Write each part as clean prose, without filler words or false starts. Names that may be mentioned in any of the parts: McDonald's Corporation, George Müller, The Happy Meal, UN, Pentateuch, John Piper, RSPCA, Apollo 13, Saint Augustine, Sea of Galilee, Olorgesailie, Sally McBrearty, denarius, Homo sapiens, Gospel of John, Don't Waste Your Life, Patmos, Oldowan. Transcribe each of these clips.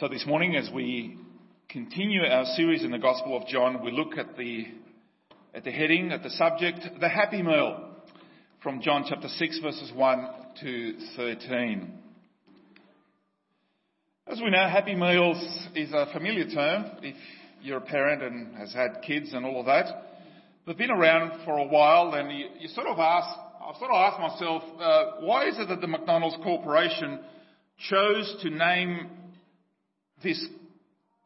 So this morning, as we continue our series in the Gospel of John, we look at the heading, at the subject, The Happy Meal, from John chapter 6, verses 1 to 13. As we know, Happy Meals is a familiar term, if you're a parent and has had kids and all of that. They've been around for a while, and you sort of ask, I've asked myself, why is it that the McDonald's Corporation chose to name this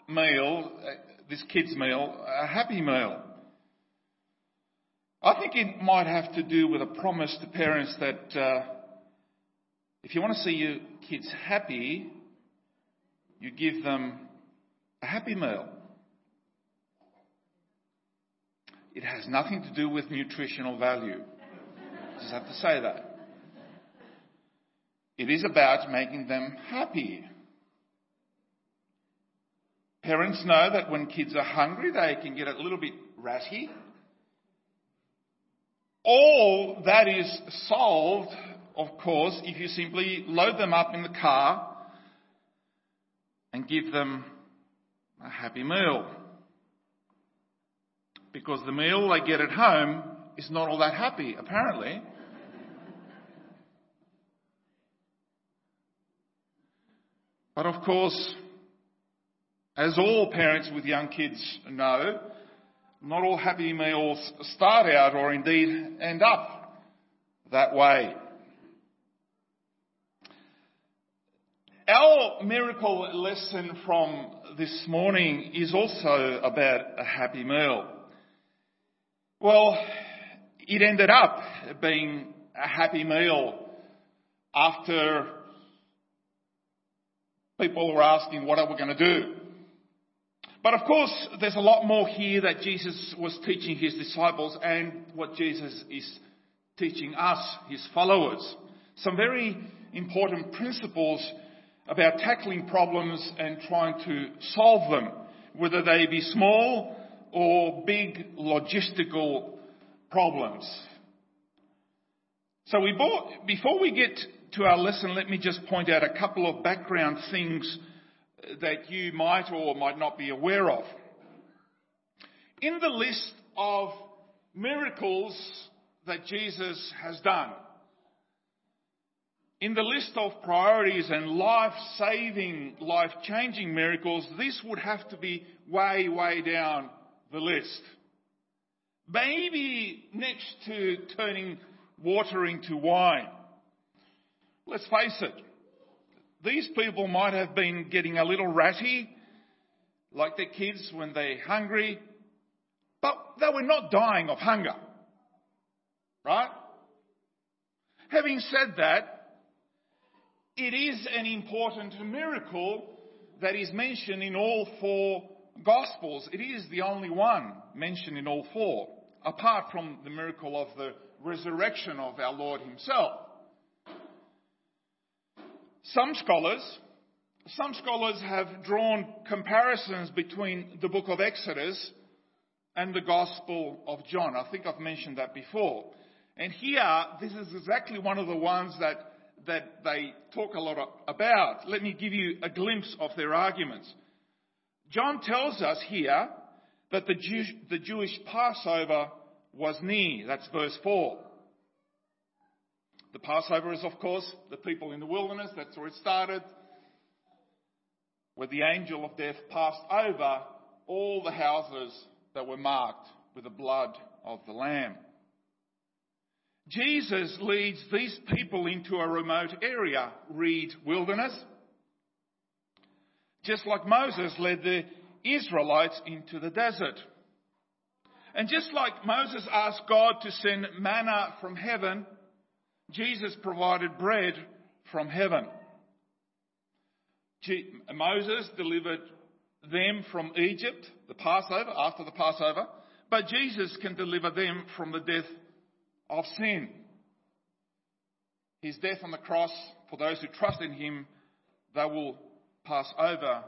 meal, this kid's meal, a happy meal? I think it might have to do with a promise to parents that if you want to see your kids happy, you give them a happy meal. It has nothing to do with nutritional value. I just have to say that. It is about making them happy. Parents know that when kids are hungry, they can get a little bit ratty. All that is solved, of course, if you simply load them up in the car and give them a happy meal. Because the meal they get at home is not all that happy, apparently. But of course, as all parents with young kids know, not all happy meals start out or indeed end up that way. Our miracle lesson from this morning is also about a happy meal. Well, it ended up being a happy meal after people were asking, what are we going to do? But of course, there's a lot more here that Jesus was teaching his disciples and what Jesus is teaching us, his followers. Some very important principles about tackling problems and trying to solve them, whether they be small or big logistical problems. So before we get to our lesson, let me just point out a couple of background things that you might or might not be aware of. In the list of miracles that Jesus has done, in the list of priorities and life-saving, life-changing miracles, this would have to be way, way down the list. Maybe next to turning water into wine. Let's face it. These people might have been getting a little ratty, like their kids when they're hungry, but they were not dying of hunger, right? Having said that, it is an important miracle that is mentioned in all four Gospels. It is the only one mentioned in all four, apart from the miracle of the resurrection of our Lord himself. Some scholars have drawn comparisons between the book of Exodus and the Gospel of John. I think I've mentioned that before. And here, this is exactly one of the ones that they talk a lot about. Let me give you a glimpse of their arguments. John tells us here that the Jewish Passover was near. That's verse 4. The Passover is, of course, the people in the wilderness. That's where it started. Where the angel of death passed over all the houses that were marked with the blood of the Lamb. Jesus leads these people into a remote area, read wilderness, just like Moses led the Israelites into the desert. And just like Moses asked God to send manna from heaven, Jesus provided bread from heaven. Moses delivered them from Egypt, the Passover, after the Passover, but Jesus can deliver them from the death of sin. His death on the cross, for those who trust in him, they will pass over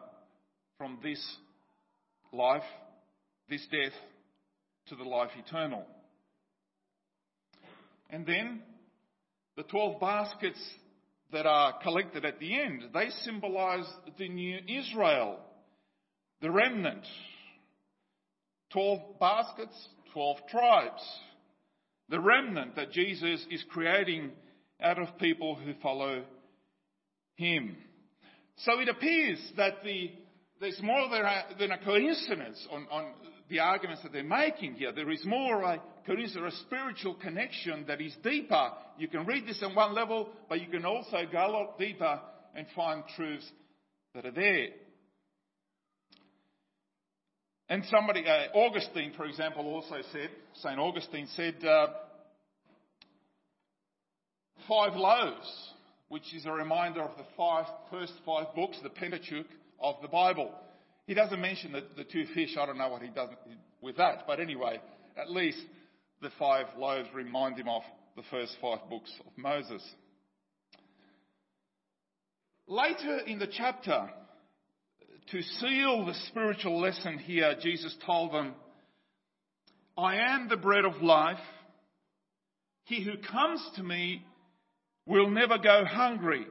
from this life, this death, to the life eternal. And then the 12 baskets that are collected at the end, they symbolize the new Israel, the remnant. 12 baskets, 12 tribes. The remnant that Jesus is creating out of people who follow him. So it appears that there's more than a coincidence on the arguments that they're making here. There is more a coincidence, a spiritual connection that is deeper. You can read this on one level, but you can also go a lot deeper and find truths that are there. And somebody, Augustine, for example, also said, Saint Augustine said, 5 loaves, which is a reminder of the first 5 books, the Pentateuch of the Bible. He doesn't mention the 2 fish. I don't know what he does with that. But anyway, at least the 5 loaves remind him of the first 5 books of Moses. Later in the chapter, to seal the spiritual lesson here, Jesus told them, I am the bread of life. He who comes to me will never go hungry,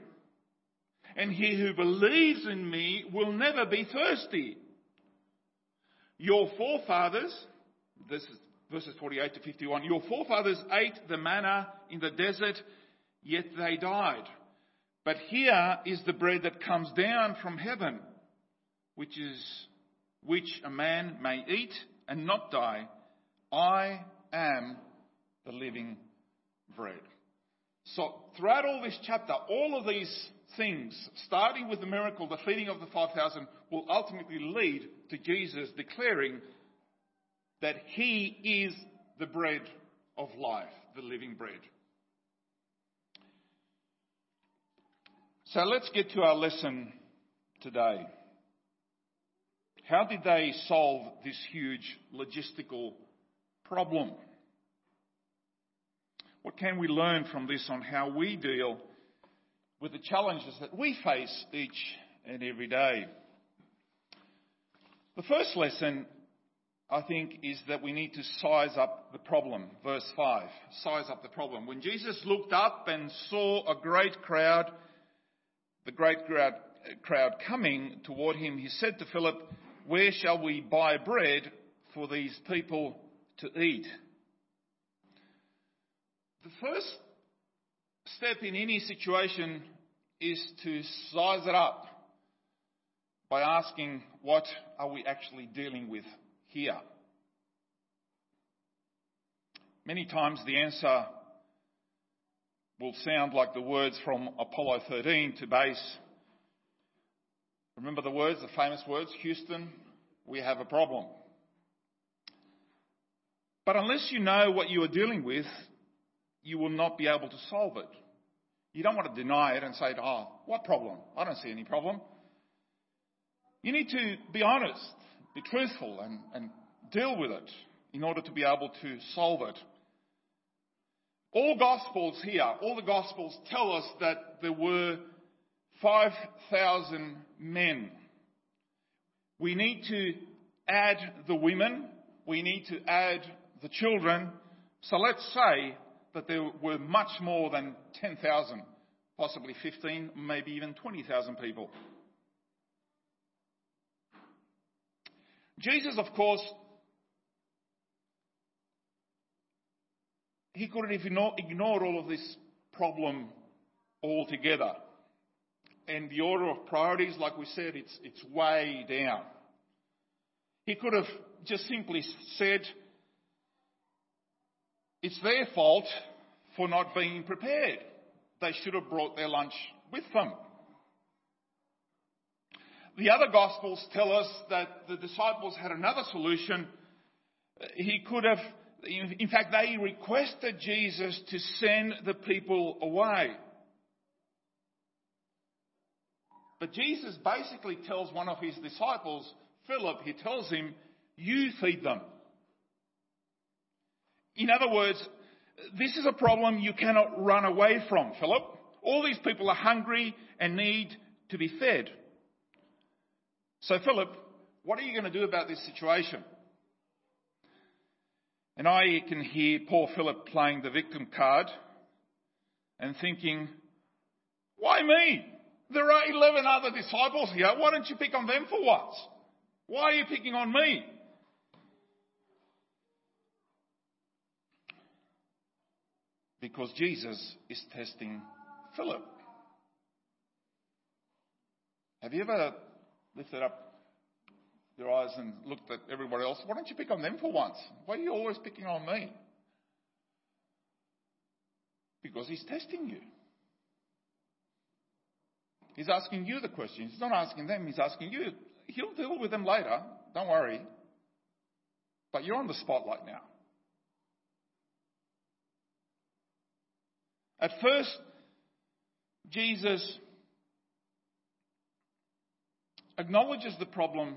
and he who believes in me will never be thirsty. Your forefathers, this is verses 48 to 51, your forefathers ate the manna in the desert, yet they died. But here is the bread that comes down from heaven, which a man may eat and not die. I am the living bread. So throughout all this chapter, all of these things, starting with the miracle, the feeding of the 5,000, will ultimately lead to Jesus declaring that he is the bread of life, the living bread. So let's get to our lesson today. How did they solve this huge logistical problem? What can we learn from this on how we deal with the challenges that we face each and every day? The first lesson, I think, is that we need to size up the problem. Verse 5, size up the problem. When Jesus looked up and saw a great crowd, coming toward him, he said to Philip, where shall we buy bread for these people to eat? The first step in any situation is to size it up by asking, what are we actually dealing with here? Many times the answer will sound like the words from Apollo 13 to base. Remember the words, the famous words, Houston, we have a problem. But unless you know what you are dealing with, you will not be able to solve it. You don't want to deny it and say, what problem? I don't see any problem. You need to be honest, be truthful, and deal with it in order to be able to solve it. All the Gospels tell us that there were 5,000 men. We need to add the women. We need to add the children. So let's say that there were much more than 10,000, possibly 15, maybe even 20,000 people. Jesus, of course, he couldn't ignore all of this problem altogether. And the order of priorities, like we said, it's way down. He could have just simply said, it's their fault for not being prepared. They should have brought their lunch with them. The other Gospels tell us that the disciples had another solution. He could have, in fact, they requested Jesus to send the people away. But Jesus basically tells one of his disciples, Philip, he tells him, you feed them. In other words, this is a problem you cannot run away from, Philip. All these people are hungry and need to be fed. So, Philip, what are you going to do about this situation? And I can hear poor Philip playing the victim card and thinking, Why me? There are 11 other disciples here. Why don't you pick on them for once? Why are you picking on me? Because Jesus is testing Philip. Have you ever lifted up your eyes and looked at everybody else? Why don't you pick on them for once? Why are you always picking on me? Because he's testing you. He's asking you the question. He's not asking them, he's asking you. He'll deal with them later, don't worry. But you're on the spotlight now. At first, Jesus acknowledges the problem,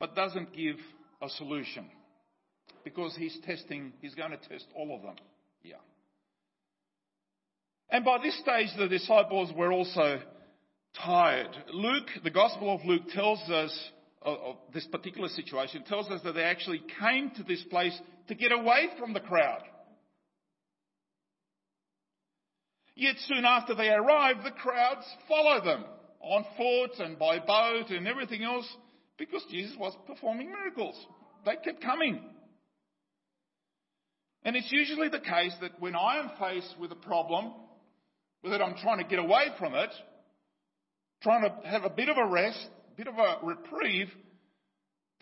but doesn't give a solution. Because he's testing, he's going to test all of them. Yeah. And by this stage, the disciples were also tired. Luke, the Gospel of Luke, tells us of this particular situation, tells us that they actually came to this place to get away from the crowd. Yet soon after they arrived, the crowds follow them on foot and by boat and everything else because Jesus was performing miracles. They kept coming. And it's usually the case that when I am faced with a problem, whether I'm trying to get away from it, trying to have a bit of a rest, a bit of a reprieve,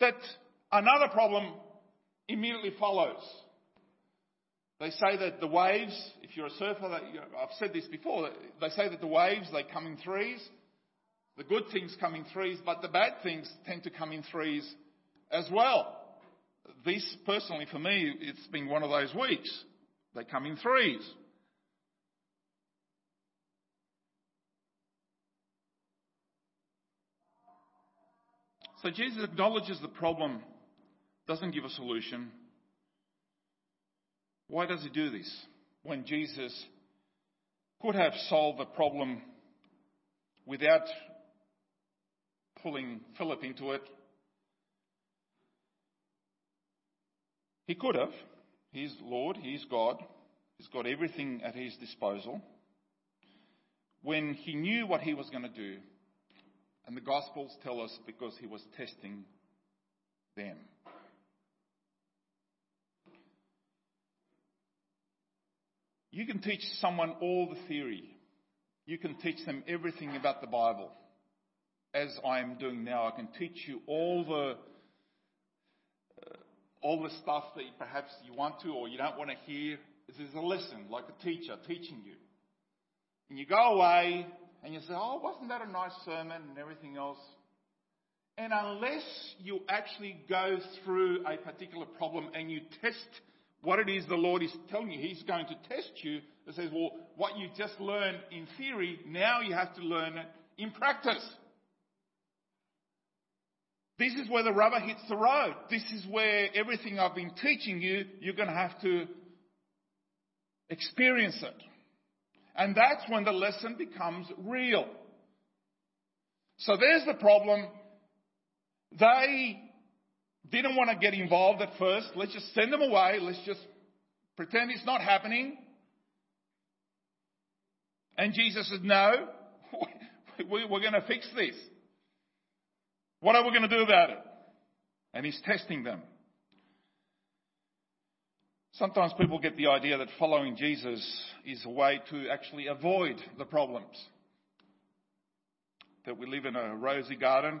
that another problem immediately follows. They say that the waves, if you're a surfer, I've said this before, they say that the waves, they come in threes. The good things come in threes, but the bad things tend to come in threes as well. This, personally, for me, it's been one of those weeks. They come in threes. So Jesus acknowledges the problem, doesn't give a solution. Why does he do this when Jesus could have solved the problem without pulling Philip into it? He could have. He's Lord, he's God. He's got everything at his disposal. When he knew what he was going to do, and the Gospels tell us because he was testing them. You can teach someone all the theory. You can teach them everything about the Bible. As I am doing now, I can teach you all the stuff that perhaps you want to or you don't want to hear. This is a lesson, like a teacher teaching you. And you go away and you say, oh, wasn't that a nice sermon and everything else? And unless you actually go through a particular problem and you test what it is the Lord is telling you, he's going to test you. It says, well, what you just learned in theory, now you have to learn it in practice. This is where the rubber hits the road. This is where everything I've been teaching you, you're going to have to experience it. And that's when the lesson becomes real. So there's the problem. They didn't want to get involved at first. Let's just send them away. Let's just pretend it's not happening. And Jesus said, no, we're going to fix this. What are we going to do about it? And he's testing them. Sometimes people get the idea that following Jesus is a way to actually avoid the problems. That we live in a rosy garden.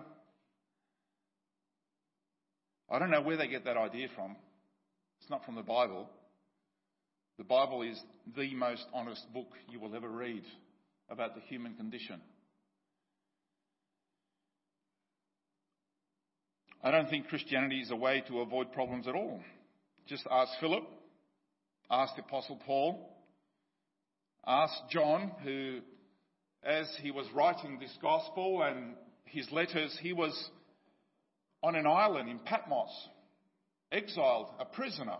I don't know where they get that idea from. It's not from the Bible. The Bible is the most honest book you will ever read about the human condition. I don't think Christianity is a way to avoid problems at all. Just ask Philip, ask the Apostle Paul, ask John, who, as he was writing this gospel and his letters, he was on an island in Patmos, exiled, a prisoner,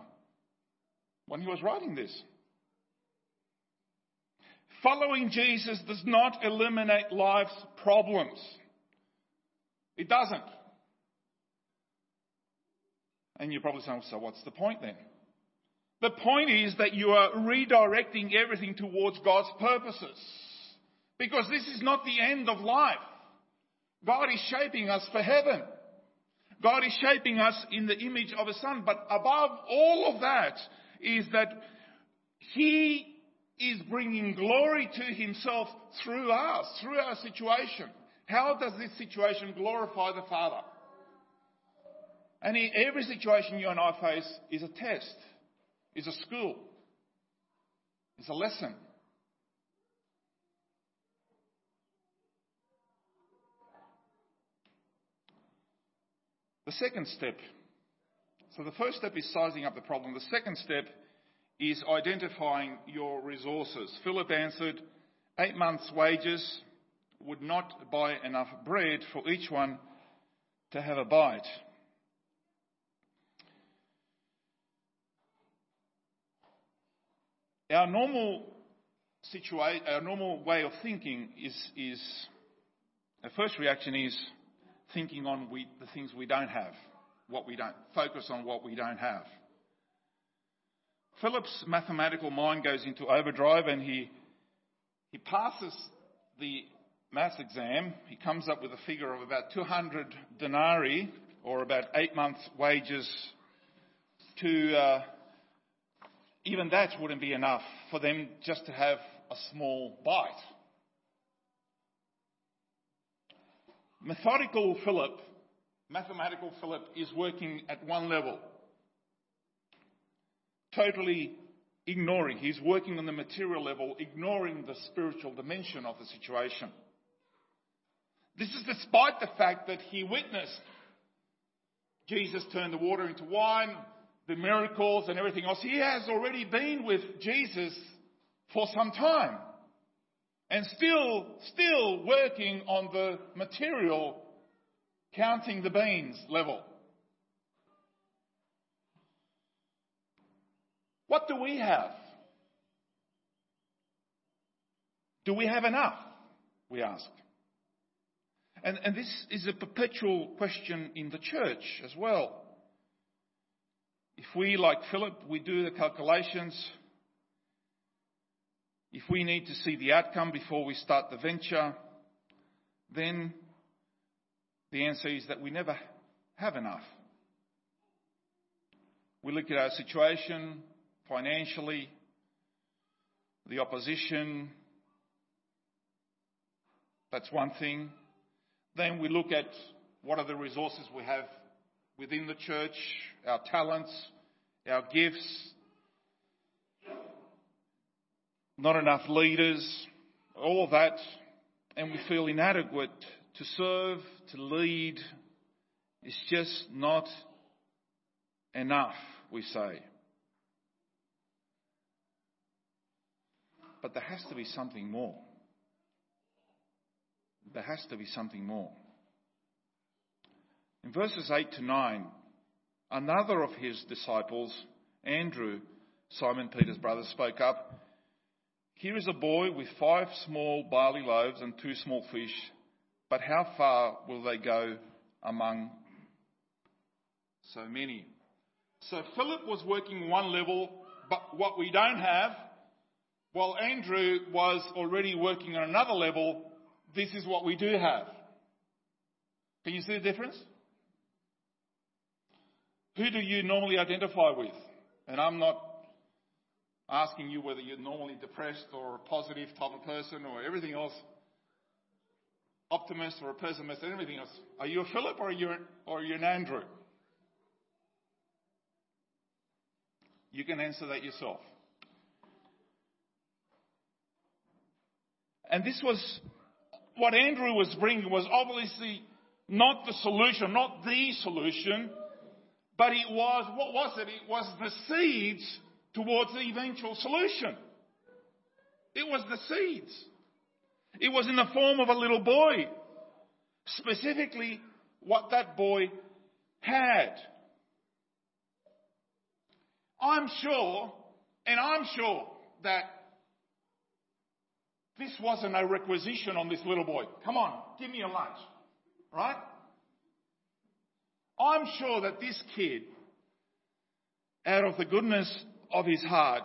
when he was writing this. Following Jesus does not eliminate life's problems. It doesn't. And you're probably saying, so what's the point then? The point is that you are redirecting everything towards God's purposes. Because this is not the end of life. God is shaping us for heaven. God is shaping us in the image of a son. But above all of that is that He is bringing glory to Himself through us, through our situation. How does this situation glorify the Father? And every situation you and I face is a test, is a school, is a lesson. The second step. So the first step is sizing up the problem. The second step is identifying your resources. Philip answered, 8 months' wages would not buy enough bread for each one to have a bite. Our normal way of thinking is our first reaction is thinking on the things we don't have, what we don't, focus on what we don't have. Philip's mathematical mind goes into overdrive and he passes the maths exam. He comes up with a figure of about 200 denarii, or about 8 months' wages to... Even that wouldn't be enough for them just to have a small bite. Mathematical Philip is working at one level, totally ignoring. He's working on the material level, ignoring the spiritual dimension of the situation. This is despite the fact that he witnessed Jesus turn the water into wine, the miracles and everything else. He has already been with Jesus for some time and still working on the material, counting the beans level. What do we have? Do we have enough? We ask. And this is a perpetual question in the church as well. If we, like Philip, we do the calculations, if we need to see the outcome before we start the venture, then the answer is that we never have enough. We look at our situation financially, the opposition, that's one thing. Then we look at what are the resources we have within the church, our talents, our gifts, not enough leaders, all of that, and we feel inadequate to serve, to lead. It's just not enough, we say. But there has to be something more. There has to be something more. In verses 8 to 9, another of his disciples, Andrew, Simon Peter's brother, spoke up. Here is a boy with 5 small barley loaves and 2 small fish, but how far will they go among so many? So Philip was working one level, but what we don't have, while Andrew was already working on another level, this is what we do have. Can you see the difference? Who do you normally identify with? And I'm not asking you whether you're normally depressed or a positive type of person or everything else, optimist or a pessimist and everything else. Are you a Philip or are you an Andrew? You can answer that yourself. And this was what Andrew was bringing, was obviously not the solution, not the solution. But it was, what was it? It was the seeds towards the eventual solution. It was the seeds. It was in the form of a little boy. Specifically, what that boy had. I'm sure that this wasn't a requisition on this little boy. Come on, give me a lunch. Right? I'm sure that this kid, out of the goodness of his heart,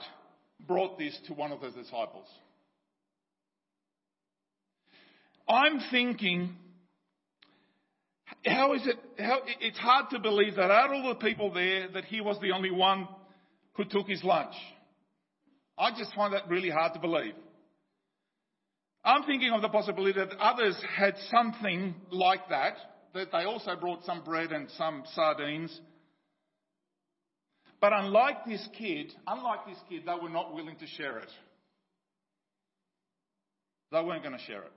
brought this to one of the disciples. I'm thinking, how is it? It's hard to believe that out of all the people there, that he was the only one who took his lunch. I just find that really hard to believe. I'm thinking of the possibility that others had something like that, that they also brought some bread and some sardines. But unlike this kid, they were not willing to share it. They weren't going to share it.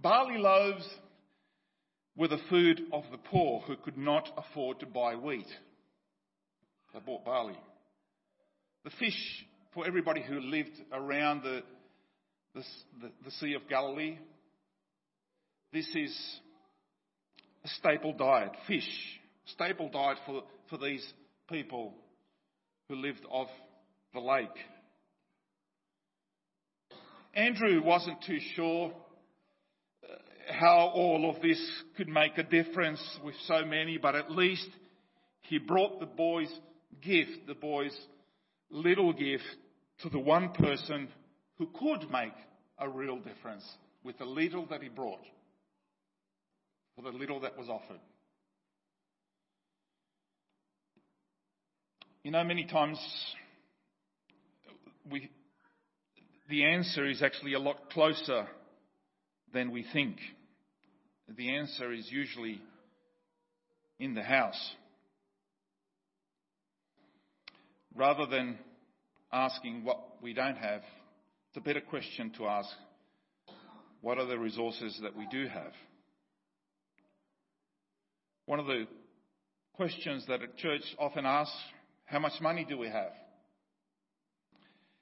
Barley loaves were the food of the poor who could not afford to buy wheat. They bought barley. The fish for everybody who lived around the Sea of Galilee. This is a staple diet, fish. Staple diet for these people who lived off the lake. Andrew wasn't too sure how all of this could make a difference with so many, but at least he brought the boy's gift, the boy's little gift, to the one person who could make a real difference with the little that he brought, or the little that was offered. You know, many times the answer is actually a lot closer than we think. The answer is usually in the house. Rather than asking what we don't have, it's a better question to ask, what are the resources that we do have? One of the questions that a church often asks, how much money do we have?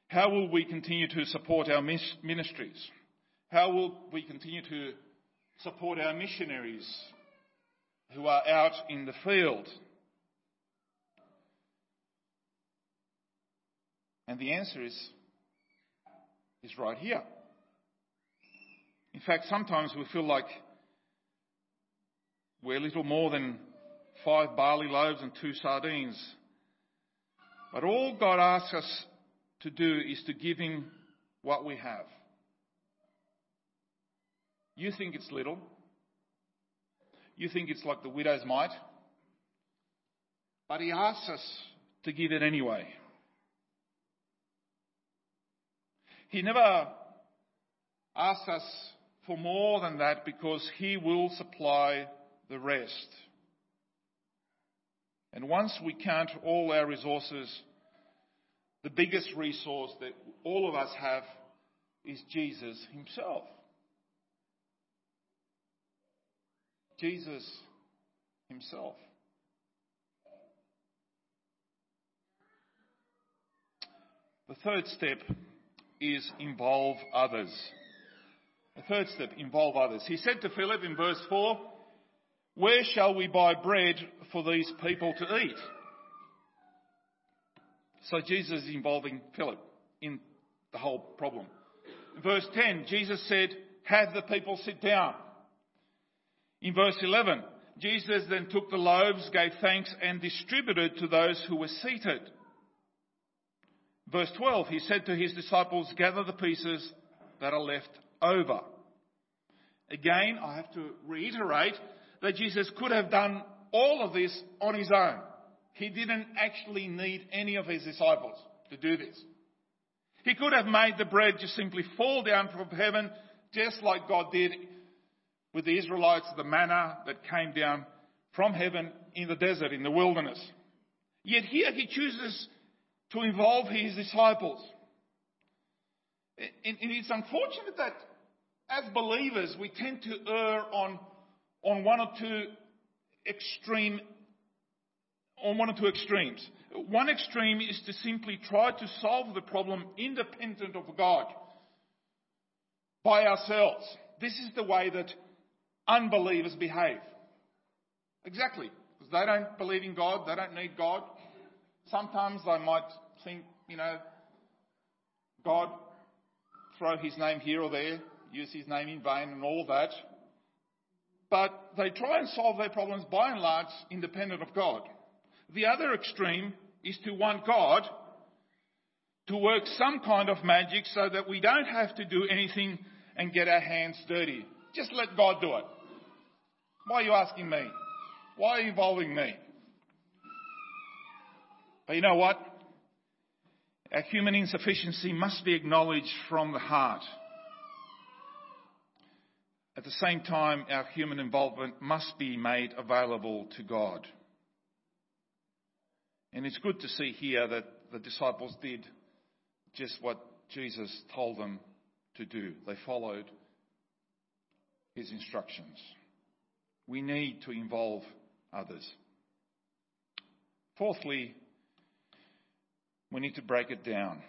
How will we continue to support our ministries? How will we continue to support our missionaries who are out in the field? And the answer is right here. In fact, sometimes we feel like we're little more than 5 barley loaves and 2 sardines. But all God asks us to do is to give him what we have. You think it's little. You think it's like the widow's mite. But he asks us to give it anyway. He never asks us for more than that, because he will supply the rest. And once we count all our resources, the biggest resource that all of us have is Jesus himself. Jesus himself. The third step is involve others. The third step, involve others. He said to Philip in verse 4, "Where shall we buy bread for these people to eat?" So Jesus is involving Philip in the whole problem. In verse 10, Jesus said, "Have the people sit down." In verse 11, Jesus then took the loaves, gave thanks, and distributed to those who were seated. Verse 12, he said to his disciples, "Gather the pieces that are left over." Again, I have to reiterate that Jesus could have done all of this on his own. He didn't actually need any of his disciples to do this. He could have made the bread just simply fall down from heaven, just like God did with the Israelites, the manna that came down from heaven in the desert, in the wilderness. Yet here he chooses to involve his disciples. And it's unfortunate that as believers we tend to err on one or two extremes. One extreme is to simply try to solve the problem independent of God by ourselves. This is the way that unbelievers behave. Exactly. Because they don't believe in God. They don't need God. Sometimes they might think, God, throw his name here or there, use his name in vain and all that. But they try and solve their problems by and large independent of God. The other extreme is to want God to work some kind of magic so that we don't have to do anything and get our hands dirty. Just let God do it. Why are you asking me? Why are you involving me? But you know what? Our human insufficiency must be acknowledged from the heart. At the same time, our human involvement must be made available to God. And it's good to see here that the disciples did just what Jesus told them to do. They followed his instructions. We need to involve others. Fourthly, we need to break it down.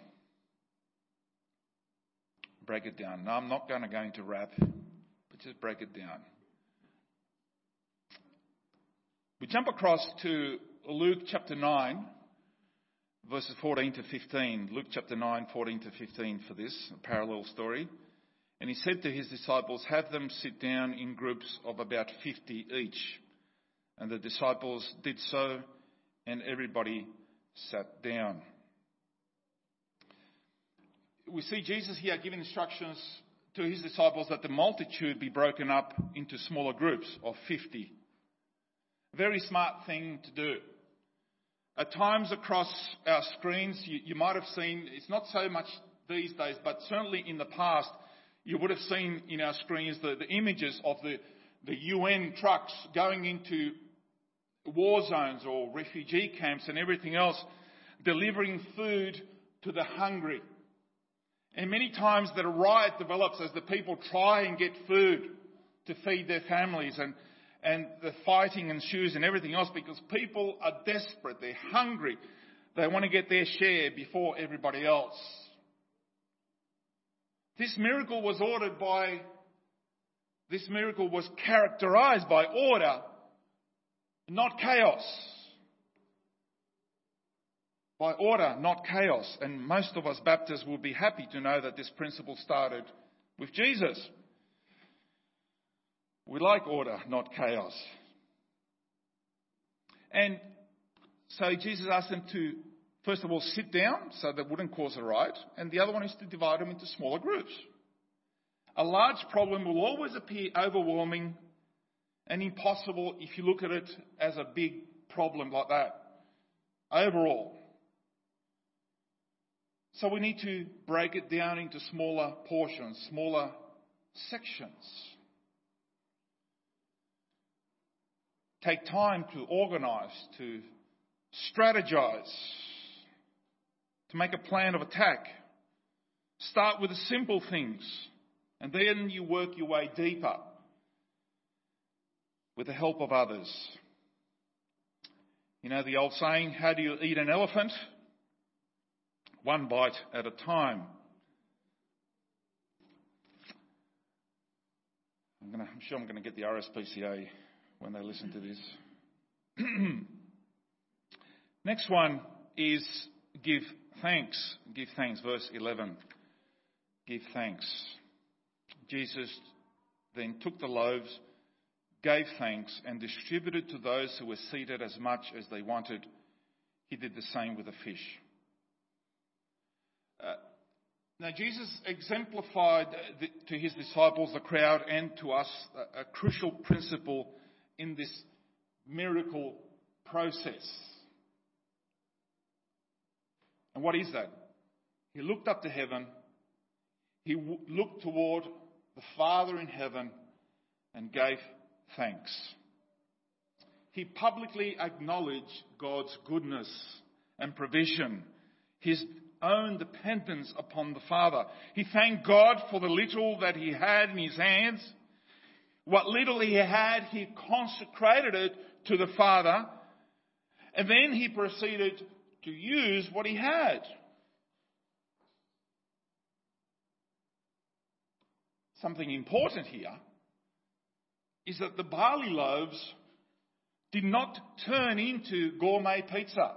Break it down. Now, I'm not going to go into rap, but just break it down. We jump across to Luke chapter 9, verses 14 to 15. Luke chapter 9, 14 to 15 for this, a parallel story. And he said to his disciples, "Have them sit down in groups of about 50 each." And the disciples did so, and everybody sat down. We see Jesus here giving instructions to his disciples that the multitude be broken up into smaller groups of 50. Very smart thing to do. At times across our screens, you might have seen, it's not so much these days, but certainly in the past, you would have seen in our screens the images of the UN trucks going into war zones or refugee camps and everything else, delivering food to the hungry. And many times that a riot develops as the people try and get food to feed their families, and the fighting ensues and everything else, because people are desperate, they're hungry, they want to get their share before everybody else. This miracle was characterized by order, not chaos. By order, not chaos. And most of us Baptists will be happy to know that this principle started with Jesus. We like order, not chaos. And so Jesus asked them to, first of all, sit down so they wouldn't cause a riot. And the other one is to divide them into smaller groups. A large problem will always appear overwhelming and impossible if you look at it as a big problem like that, overall. So we need to break it down into smaller portions, smaller sections. Take time to organise, to strategise, to make a plan of attack. Start with the simple things, and then you work your way deeper with the help of others. You know the old saying, how do you eat an elephant? One bite at a time. I'm sure I'm going to get the RSPCA when they listen to this. Next one is give thanks. Give thanks, verse 11. Give thanks. Jesus then took the loaves, gave thanks, and distributed to those who were seated as much as they wanted. He did the same with the fish. Now, Jesus exemplified to his disciples, the crowd, and to us a crucial principle in this miracle process. And what is that? He looked up to heaven, he looked toward the Father in heaven and gave thanks. He publicly acknowledged God's goodness and provision, his own dependence upon the Father. He thanked God for the little that he had in his hands. What little he had, he consecrated it to the Father, and then he proceeded to use what he had. Something important here is that the barley loaves did not turn into gourmet pizza.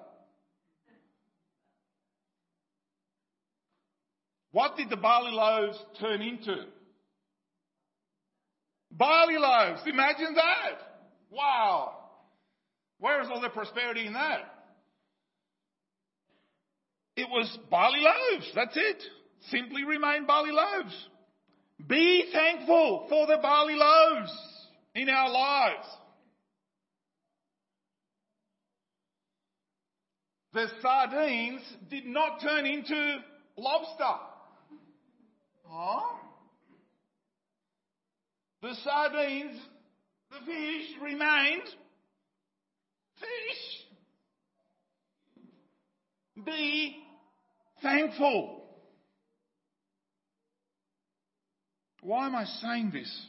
What did the barley loaves turn into? Barley loaves. Imagine that. Wow. Where is all the prosperity in that? It It was barley loaves. That's it. Simply remain barley loaves. Be thankful for the barley loaves in our lives. The sardines did not turn into lobster. Huh? The sardines, the fish remained fish. Be thankful. Why am I saying this?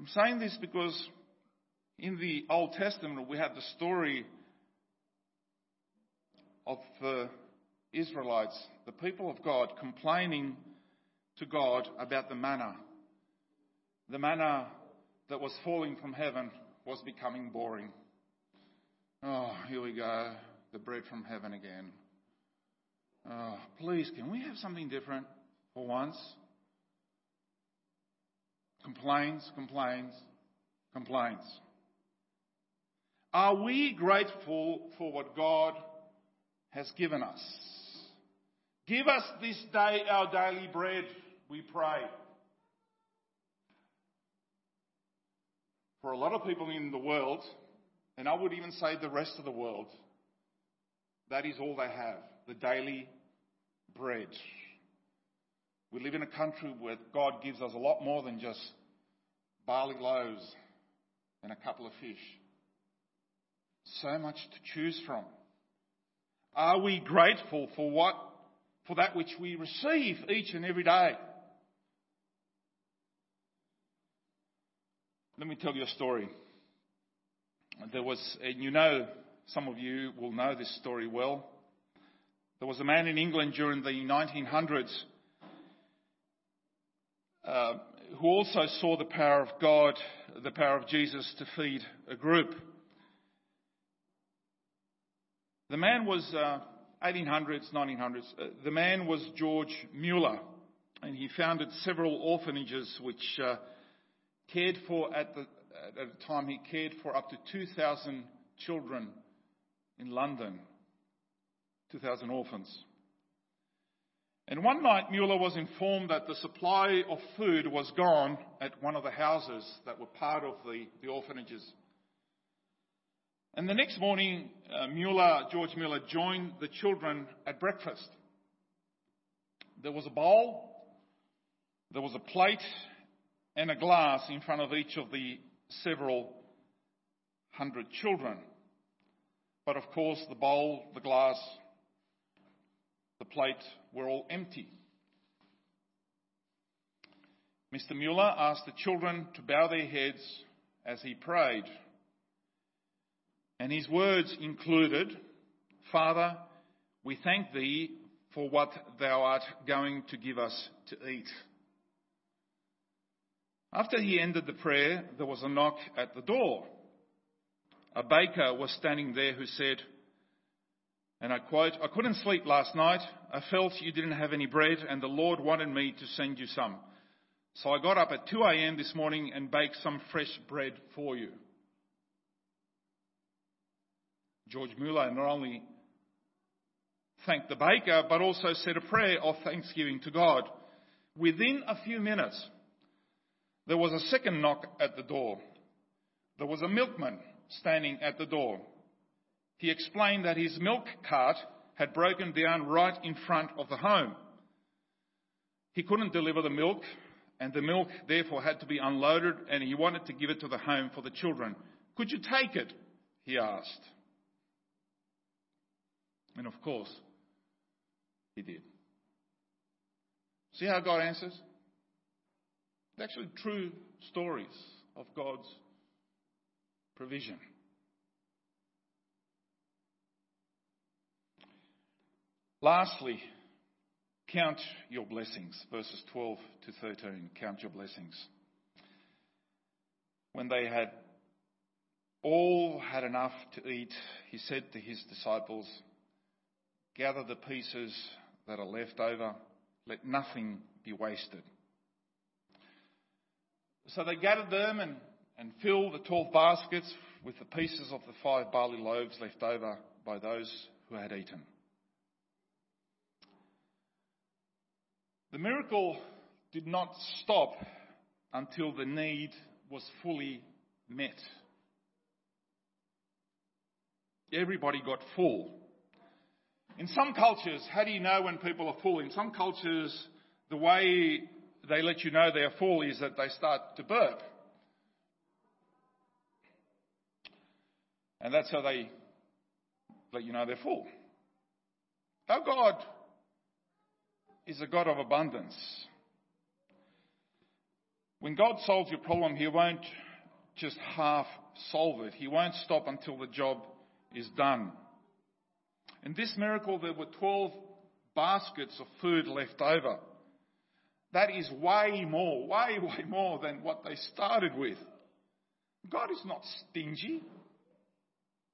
I'm saying this because in the Old Testament we had the story of the Israelites, the people of God, complaining to God about the manna. The manna that was falling from heaven was becoming boring. Oh, here we go, the bread from heaven again. Oh, please, can we have something different for once? Complains. Are we grateful for what God has given us? Give us this day our daily bread, we pray. For a lot of people in the world, and I would even say the rest of the world, that is all they have, the daily bread. We live in a country where God gives us a lot more than just barley loaves and a couple of fish. So much to choose from. Are we grateful for that which we receive each and every day? Let me tell you a story. Some of you will know this story well. There was a man in England during the 1900s who also saw the power of God, the power of Jesus to feed a group. The man was 1800s, 1900s. The man was George Müller, and he founded several orphanages which cared for at the time he cared for up to 2,000 children in London, 2,000 orphans. And one night Müller was informed that the supply of food was gone at one of the houses that were part of the orphanages. And the next morning, George Müller joined the children at breakfast. There was a bowl, there was a plate and a glass in front of each of the several hundred children. But of course, the bowl, the glass, the plate were all empty. Mr. Müller asked the children to bow their heads as he prayed. And his words included, "Father, we thank thee for what thou art going to give us to eat." After he ended the prayer, there was a knock at the door. A baker was standing there who said, and I quote, "I couldn't sleep last night. I felt you didn't have any bread and the Lord wanted me to send you some. So I got up at 2 a.m. this morning and baked some fresh bread for you." George Müller not only thanked the baker, but also said a prayer of thanksgiving to God. Within a few minutes, there was a second knock at the door. There was a milkman standing at the door. He explained that his milk cart had broken down right in front of the home. He couldn't deliver the milk, and the milk therefore had to be unloaded, and he wanted to give it to the home for the children. "Could you take it?" he asked. And of course, he did. See how God answers? They're actually true stories of God's provision. Lastly, count your blessings. Verses 12 to 13, count your blessings. When they had all had enough to eat, he said to his disciples, "Gather the pieces that are left over. Let nothing be wasted." So they gathered them and filled the 12 baskets with the pieces of the 5 barley loaves left over by those who had eaten. The miracle did not stop until the need was fully met. Everybody got full. In some cultures, how do you know when people are full? In some cultures, the way they let you know they're full is that they start to burp. And that's how they let you know they're full. Our God is a God of abundance. When God solves your problem, He won't just half solve it. He won't stop until the job is done. In this miracle, there were 12 baskets of food left over. That is way more than what they started with. God is not stingy.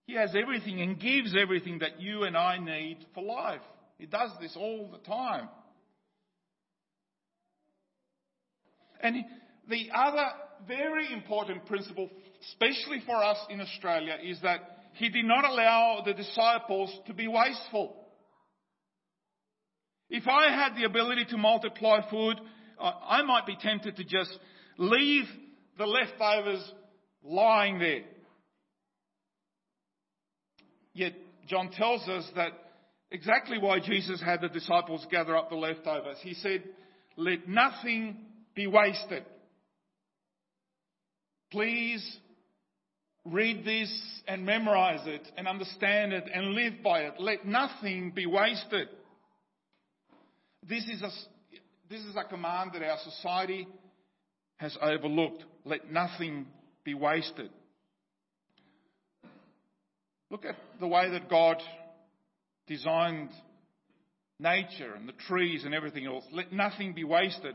He has everything and gives everything that you and I need for life. He does this all the time. And the other very important principle, especially for us in Australia, is that He did not allow the disciples to be wasteful. If I had the ability to multiply food, I might be tempted to just leave the leftovers lying there. Yet John tells us that exactly why Jesus had the disciples gather up the leftovers. He said, "Let nothing be wasted." Please read this and memorize it and understand it and live by it. Let nothing be wasted. This is a command that our society has overlooked. Let nothing be wasted. Look at the way that God designed nature and the trees and everything else. Let nothing be wasted.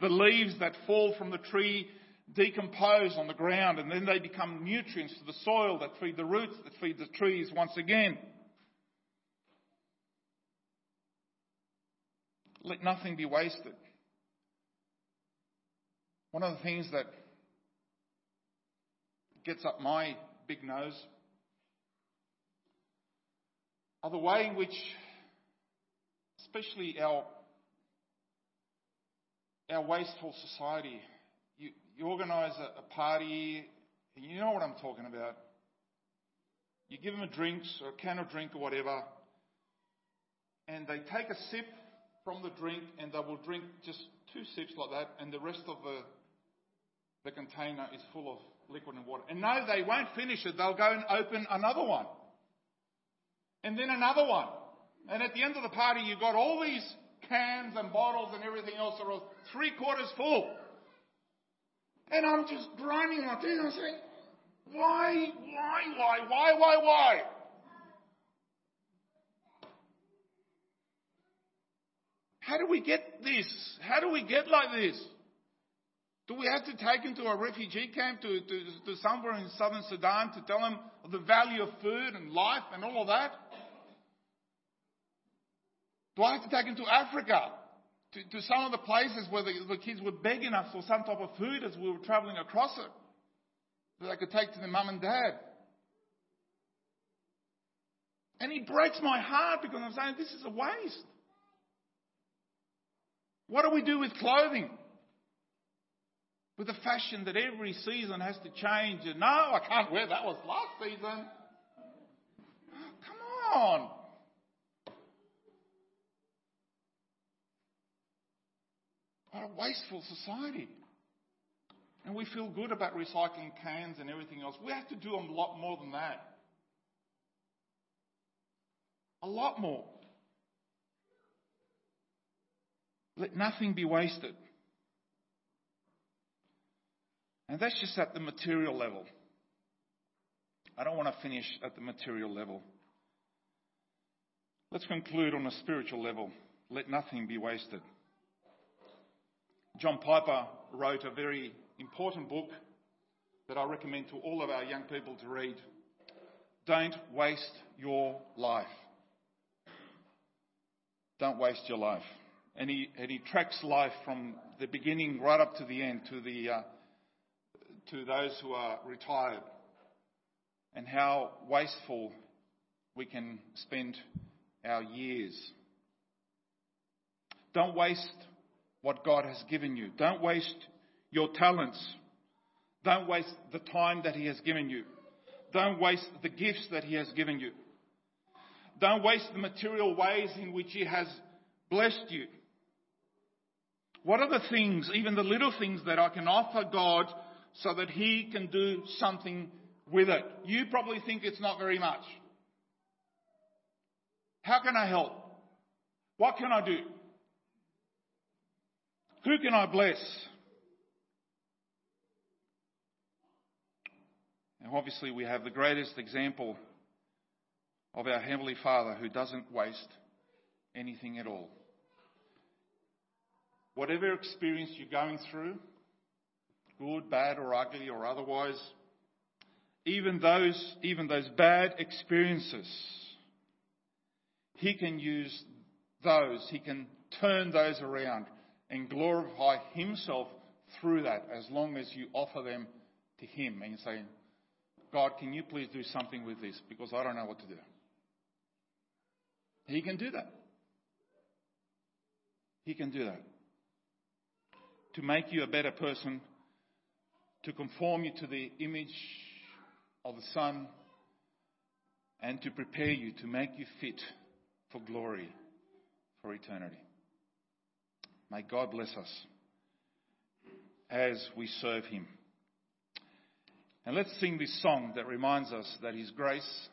The leaves that fall from the tree decompose on the ground, and then they become nutrients to the soil that feed the roots, that feed the trees once again. Let nothing be wasted. One of the things that gets up my big nose are the way in which, especially our wasteful society, you organise a party, and you know what I'm talking about. You give them a drink, or a can of drink or whatever, and they take a sip from the drink, and they will drink just two sips like that, and the rest of the container is full of liquid and water. And no, they won't finish it. They'll go and open another one. And then another one. And at the end of the party, you've got all these cans and bottles and everything else that are 3/4 full. And I'm just grinding my teeth. I'm saying, why? How do we get this? How do we get like this? Do we have to take him to a refugee camp, to somewhere in southern Sudan, to tell him the value of food and life and all of that? Do I have to take him to Africa, to some of the places where the kids were begging us for some type of food as we were travelling across it, that I could take to their mum and dad? And it breaks my heart because I'm saying this is a waste. What do we do with clothing? With the fashion that every season has to change. And no, I can't wear that. Was last season. Oh, come on. What a wasteful society. And we feel good about recycling cans and everything else. We have to do a lot more than that. A lot more. Let nothing be wasted. And that's just at the material level. I don't want to finish at the material level. Let's conclude on a spiritual level. Let nothing be wasted. John Piper wrote a very important book that I recommend to all of our young people to read. Don't Waste Your Life. Don't waste your life. And he tracks life from the beginning right up to the end, to those who are retired, and how wasteful we can spend our years. Don't waste what God has given you. Don't waste your talents. Don't waste the time that He has given you. Don't waste the gifts that He has given you. Don't waste the material ways in which He has blessed you. What are the things, even the little things, that I can offer God so that He can do something with it? You probably think it's not very much. How can I help? What can I do? Who can I bless? And obviously we have the greatest example of our Heavenly Father, who doesn't waste anything at all. Whatever experience you're going through, good, bad or ugly or otherwise, even those bad experiences, He can use those. He can turn those around and glorify Himself through that, as long as you offer them to Him and say, God, can you please do something with this? Because I don't know what to do. He can do that. He can do that. To make you a better person, to conform you to the image of the Son, and to prepare you, to make you fit for glory, for eternity. May God bless us as we serve Him. And let's sing this song that reminds us that His grace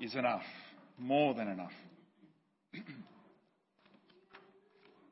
is enough, more than enough.